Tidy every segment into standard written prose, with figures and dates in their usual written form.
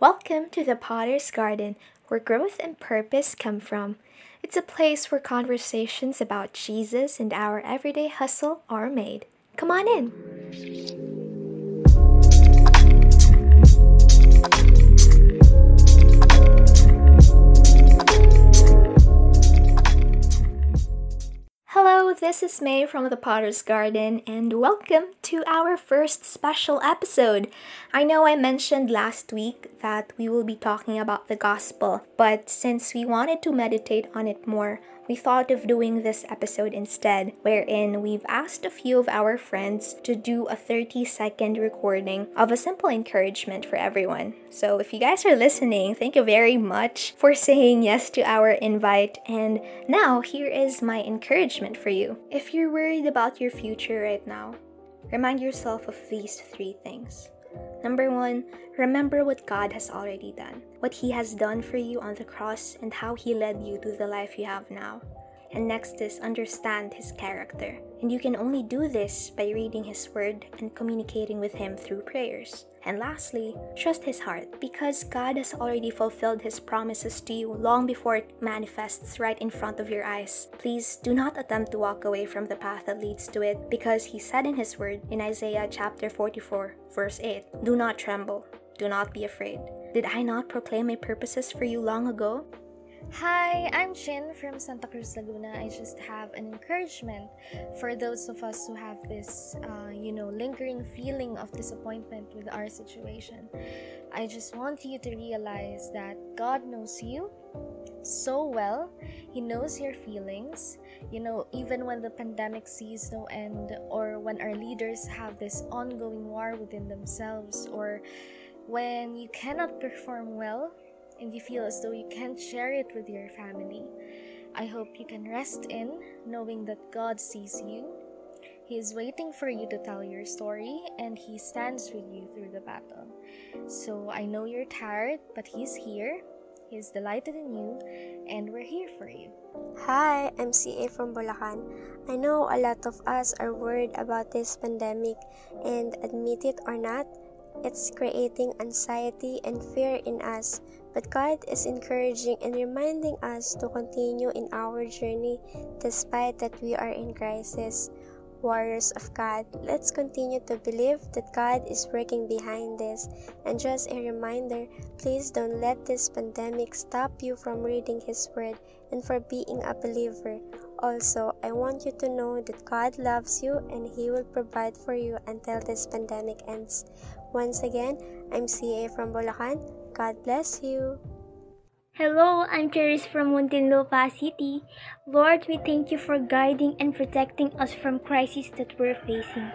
Welcome to the Potter's Garden, where growth and purpose come from. It's a place where conversations about Jesus and our everyday hustle are made. Come on in! Hello, this is May from the Potter's Garden, and welcome to our first special episode. I know I mentioned last week that we will be talking about the gospel, but since we wanted to meditate on it more, we thought of doing this episode instead, wherein we've asked a few of our friends to do a 30-second recording of a simple encouragement for everyone. So if you guys are listening, thank you very much for saying yes to our invite. And now, here is my encouragement for you. If you're worried about your future right now, remind yourself of these three things. Number one, remember what God has already done, what He has done for you on the cross, and how He led you to the life you have now. And next is understand His character. And you can only do this by reading His word and communicating with Him through prayers. And lastly, trust His heart, because God has already fulfilled His promises to you long before it manifests right in front of your eyes. Please do not attempt to walk away from the path that leads to it, because He said in His word in Isaiah chapter 44, verse 8, "Do not tremble, do not be afraid. Did I not proclaim my purposes for you long ago?" Hi, I'm Chin from Santa Cruz, Laguna. I just have an encouragement for those of us who have this, lingering feeling of disappointment with our situation. I just want you to realize that God knows you so well. He knows your feelings. Even when the pandemic sees no end, or when our leaders have this ongoing war within themselves, or when you cannot perform well, and you feel as though you can't share it with your family, I hope you can rest in knowing that God sees you. He is waiting for you to tell your story, and He stands with you through the battle. So I know you're tired, but He's here. He's delighted in you, and we're here for you. Hi, I'm CA from Bulacan. I know a lot of us are worried about this pandemic, and admit it or not, it's creating anxiety and fear in us, but God is encouraging and reminding us to continue in our journey despite that we are in crisis. Warriors of God, let's continue to believe that God is working behind this. And just a reminder, please don't let this pandemic stop you from reading His word and for being a believer. Also, I want you to know that God loves you and He will provide for you until this pandemic ends. Once again, I'm CA from Bulacan. God bless you. Hello, I'm Charis from Muntinlupa City. Lord, we thank You for guiding and protecting us from crises that we're facing.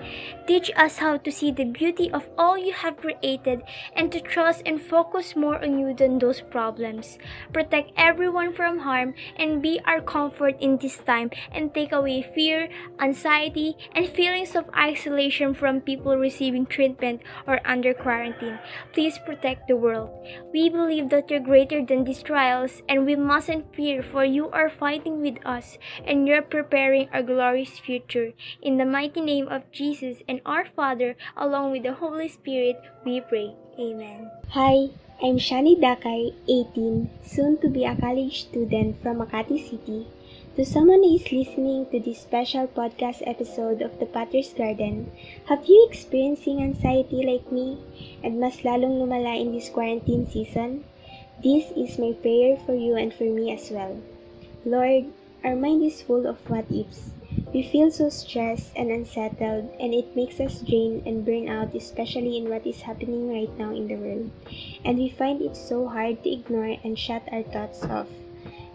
Teach us how to see the beauty of all You have created and to trust and focus more on You than those problems. Protect everyone from harm and be our comfort in this time, and take away fear, anxiety, and feelings of isolation from people receiving treatment or under quarantine. Please protect the world. We believe that You're greater than these trials, and we mustn't fear, for You are fighting with us, and You're preparing our glorious future. In the mighty name of Jesus and our Father, along with the Holy Spirit, we pray. Amen. Hi, I'm Shann Dacay, 18, soon to be a college student from Makati City. To someone who is listening to this special podcast episode of the Potter's Garden, have you experiencing anxiety like me, and mas lalong lumala in this quarantine season? This is my prayer for you and for me as well. Lord, our mind is full of what-ifs. We feel so stressed and unsettled, and it makes us drain and burn out, especially in what is happening right now in the world. And we find it so hard to ignore and shut our thoughts off.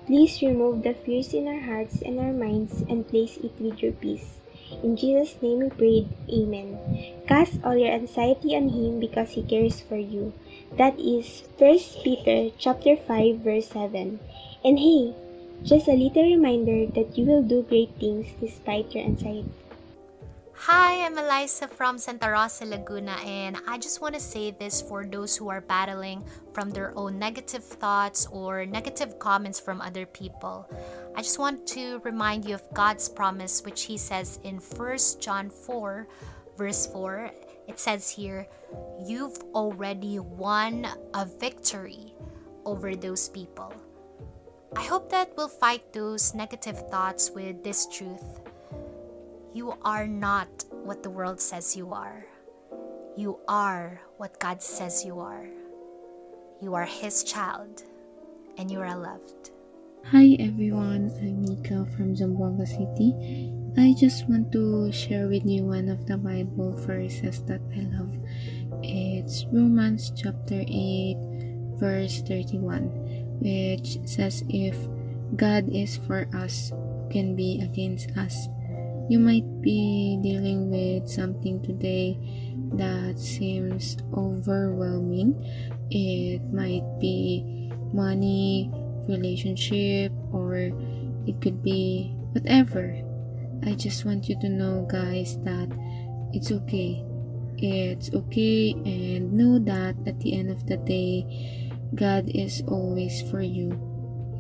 Please remove the fears in our hearts and our minds and place it with Your peace. In Jesus' name we prayed. Amen. Cast all your anxiety on Him because He cares for you. That is First Peter chapter 5 verse 7. And hey, just a little reminder that you will do great things despite your anxiety. Hi, I'm Eliza from Santa Rosa, Laguna, and I just want to say this for those who are battling from their own negative thoughts or negative comments from other people. I just want to remind you of God's promise, which He says in First John 4 verse 4. It says here, you've already won a victory over those people. I hope that we'll fight those negative thoughts with this truth. You are not what the world says you are. You are what God says you are. You are His child, and you are loved. Hi everyone, I'm Mika from Zamboanga City. I just want to share with you one of the Bible verses that I love. It's Romans chapter 8, verse 31, which says, if God is for us, who can be against us? You might be dealing with something today that seems overwhelming. It might be money, relationship, or it could be whatever. I just want you to know, guys, that it's okay. It's okay, and know that at the end of the day, God is always for you.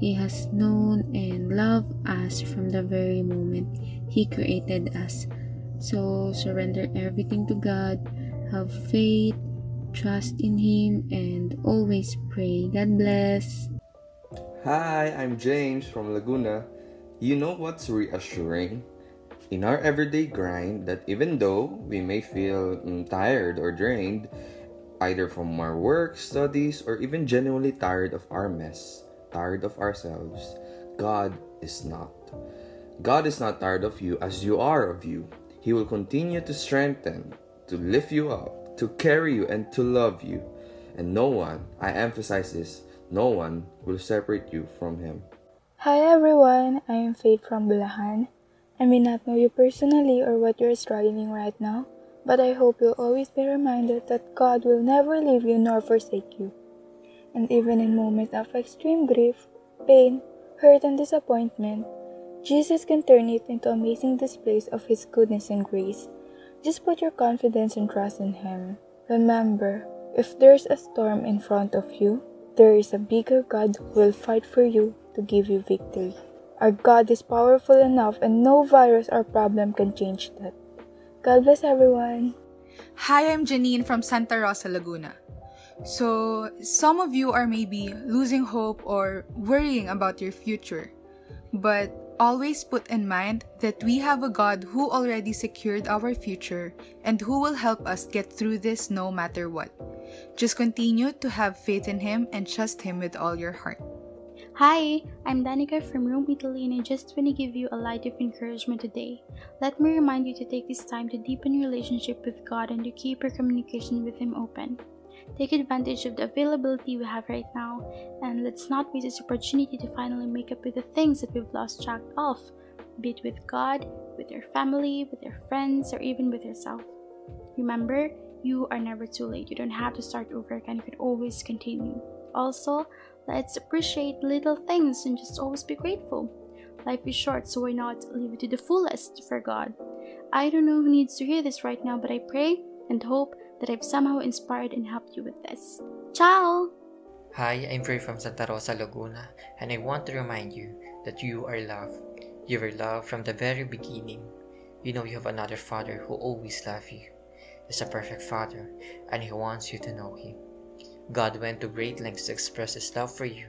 He has known and loved us from the very moment He created us. So surrender everything to God, have faith, trust in Him, and always pray. God bless. Hi, I'm James from Laguna. You know what's reassuring? In our everyday grind, that even though we may feel tired or drained, either from our work, studies, or even genuinely tired of our mess, tired of ourselves, God is not. God is not tired of you as you are of you. He will continue to strengthen, to lift you up, to carry you, and to love you. And no one, I emphasize this, no one will separate you from Him. Hi everyone, I am Faith from Bulahan. I may not know you personally or what you're struggling right now, but I hope you'll always be reminded that God will never leave you nor forsake you. And even in moments of extreme grief, pain, hurt, and disappointment, Jesus can turn it into amazing displays of His goodness and grace. Just put your confidence and trust in Him. Remember, if there's a storm in front of you, there is a bigger God who will fight for you to give you victory. Our God is powerful enough, and no virus or problem can change that. God bless everyone. Hi, I'm Janine from Santa Rosa, Laguna. So, some of you are maybe losing hope or worrying about your future. But always put in mind that we have a God who already secured our future and who will help us get through this no matter what. Just continue to have faith in Him and trust Him with all your heart. Hi, I'm Danica from Rome, Italy, and I just want to give you a light of encouragement today. Let me remind you to take this time to deepen your relationship with God and to keep your communication with Him open. Take advantage of the availability we have right now, and let's not miss this opportunity to finally make up with the things that we've lost track of, be it with God, with your family, with your friends, or even with yourself. Remember, you are never too late. You don't have to start over again. You can always continue. Also, let's appreciate little things and just always be grateful. Life is short, so why not live it to the fullest for God? I don't know who needs to hear this right now, but I pray and hope that I've somehow inspired and helped you with this. Ciao! Hi, I'm Frey from Santa Rosa, Laguna, and I want to remind you that you are loved. You were loved from the very beginning. You know you have another Father who always loves you. He's a perfect Father, and He wants you to know Him. God went to great lengths to express His love for you.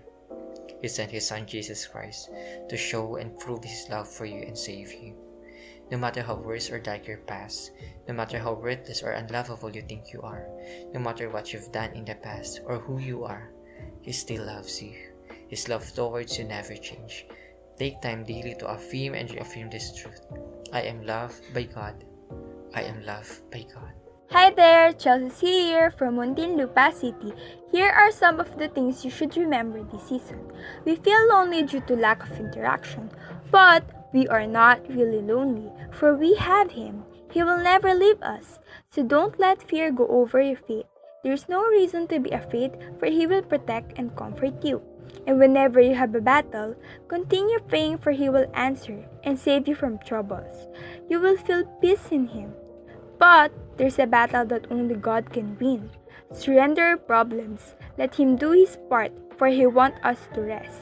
He sent His Son Jesus Christ to show and prove His love for you and save you. No matter how worse or dark your past, no matter how worthless or unlovable you think you are, no matter what you've done in the past or who you are, He still loves you. His love towards you never changes. Take time daily to affirm and reaffirm this truth. I am loved by God. I am loved by God. Hi there, Chelsea here from Muntinlupa City. Here are some of the things you should remember this season. We feel lonely due to lack of interaction, but we are not really lonely, for we have Him. He will never leave us. So don't let fear go over your faith. There is no reason to be afraid, for He will protect and comfort you. And whenever you have a battle, continue praying, for He will answer and save you from troubles. You will feel peace in Him. But there's a battle that only God can win. Surrender your problems. Let Him do His part, for He wants us to rest.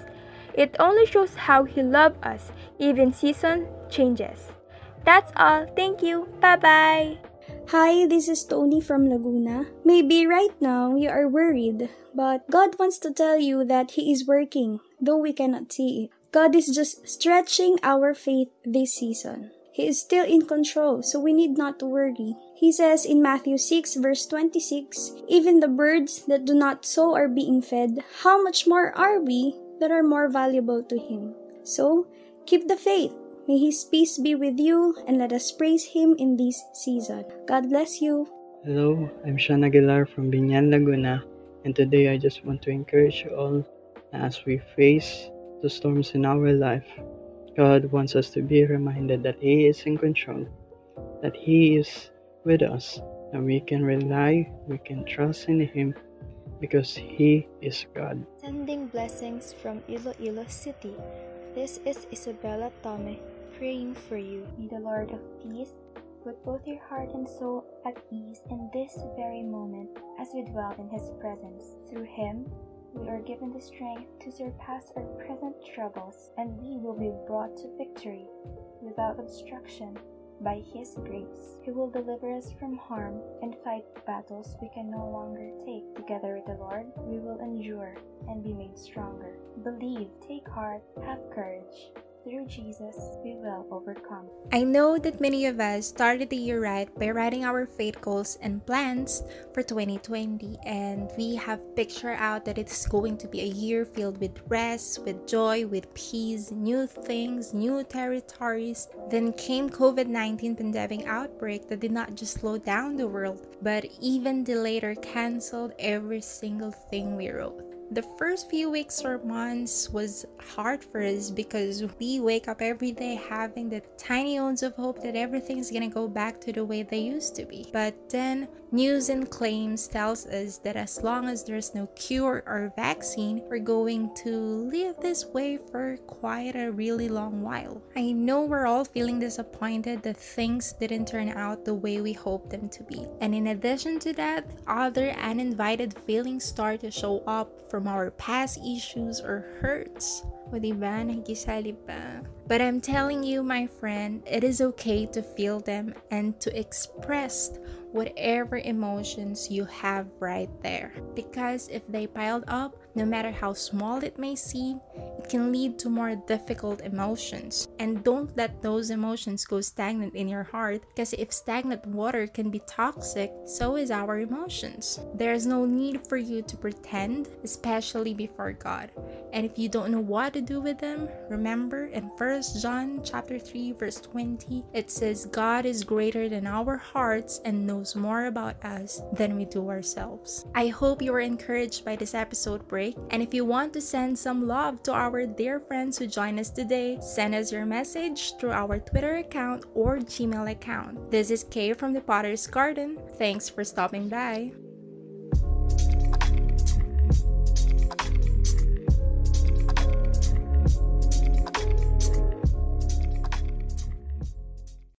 It only shows how He loves us, even season changes. That's all. Thank you. Bye-bye. Hi, this is Tony from Laguna. Maybe right now you are worried, but God wants to tell you that He is working, though we cannot see it. God is just stretching our faith this season. He is still in control, so we need not to worry. He says in Matthew 6 verse 26, "Even the birds that do not sow are being fed. How much more are we that are more valuable to Him?" So, keep the faith. May His peace be with you, and let us praise Him in this season. God bless you. Hello, I'm Shana Aguilar from Binyan, Laguna, and today I just want to encourage you all as we face the storms in our life. God wants us to be reminded that He is in control, that He is with us, and we can rely, we can trust in Him because He is God. Sending blessings from Iloilo City. This is Isabella Tome, praying for you. May the Lord of peace put both your heart and soul at ease in this very moment as we dwell in His presence. Through Him, we are given the strength to surpass our present troubles, and we will be brought to victory without obstruction by His grace. He will deliver us from harm and fight battles we can no longer take. Together with the Lord, we will endure and be made stronger. Believe, take heart, have courage. Through Jesus, we will overcome. I know that many of us started the year right by writing our faith goals and plans for 2020, and we have pictured out that it's going to be a year filled with rest, with joy, with peace, new things, new territories. Then came COVID-19 pandemic outbreak that did not just slow down the world, but even delayed or canceled every single thing we wrote. The first few weeks or months was hard for us because we wake up every day having the tiny ounce of hope that everything's gonna go back to the way they used to be. But then news and claims tells us that as long as there's no cure or vaccine, we're going to live this way for quite a really long while. I know we're all feeling disappointed that things didn't turn out the way we hoped them to be. And in addition to that, other uninvited feelings start to show up from our past issues or hurts. O diba, nakikisalib pa? But I'm telling you, my friend, it is okay to feel them and to express whatever emotions you have right there. Because if they piled up, no matter how small it may seem, it can lead to more difficult emotions. And don't let those emotions go stagnant in your heart, because if stagnant water can be toxic, so is our emotions. There's no need for you to pretend, especially before God. And if you don't know what to do with them, remember in First John chapter 3 verse 20, it says, "God is greater than our hearts and knows more about us than we do ourselves." I hope you were encouraged by this episode break, and if you want to send some love to our dear friends who join us today, send us your message through our Twitter account or Gmail account. This is Kay from the Potter's Garden. Thanks for stopping by.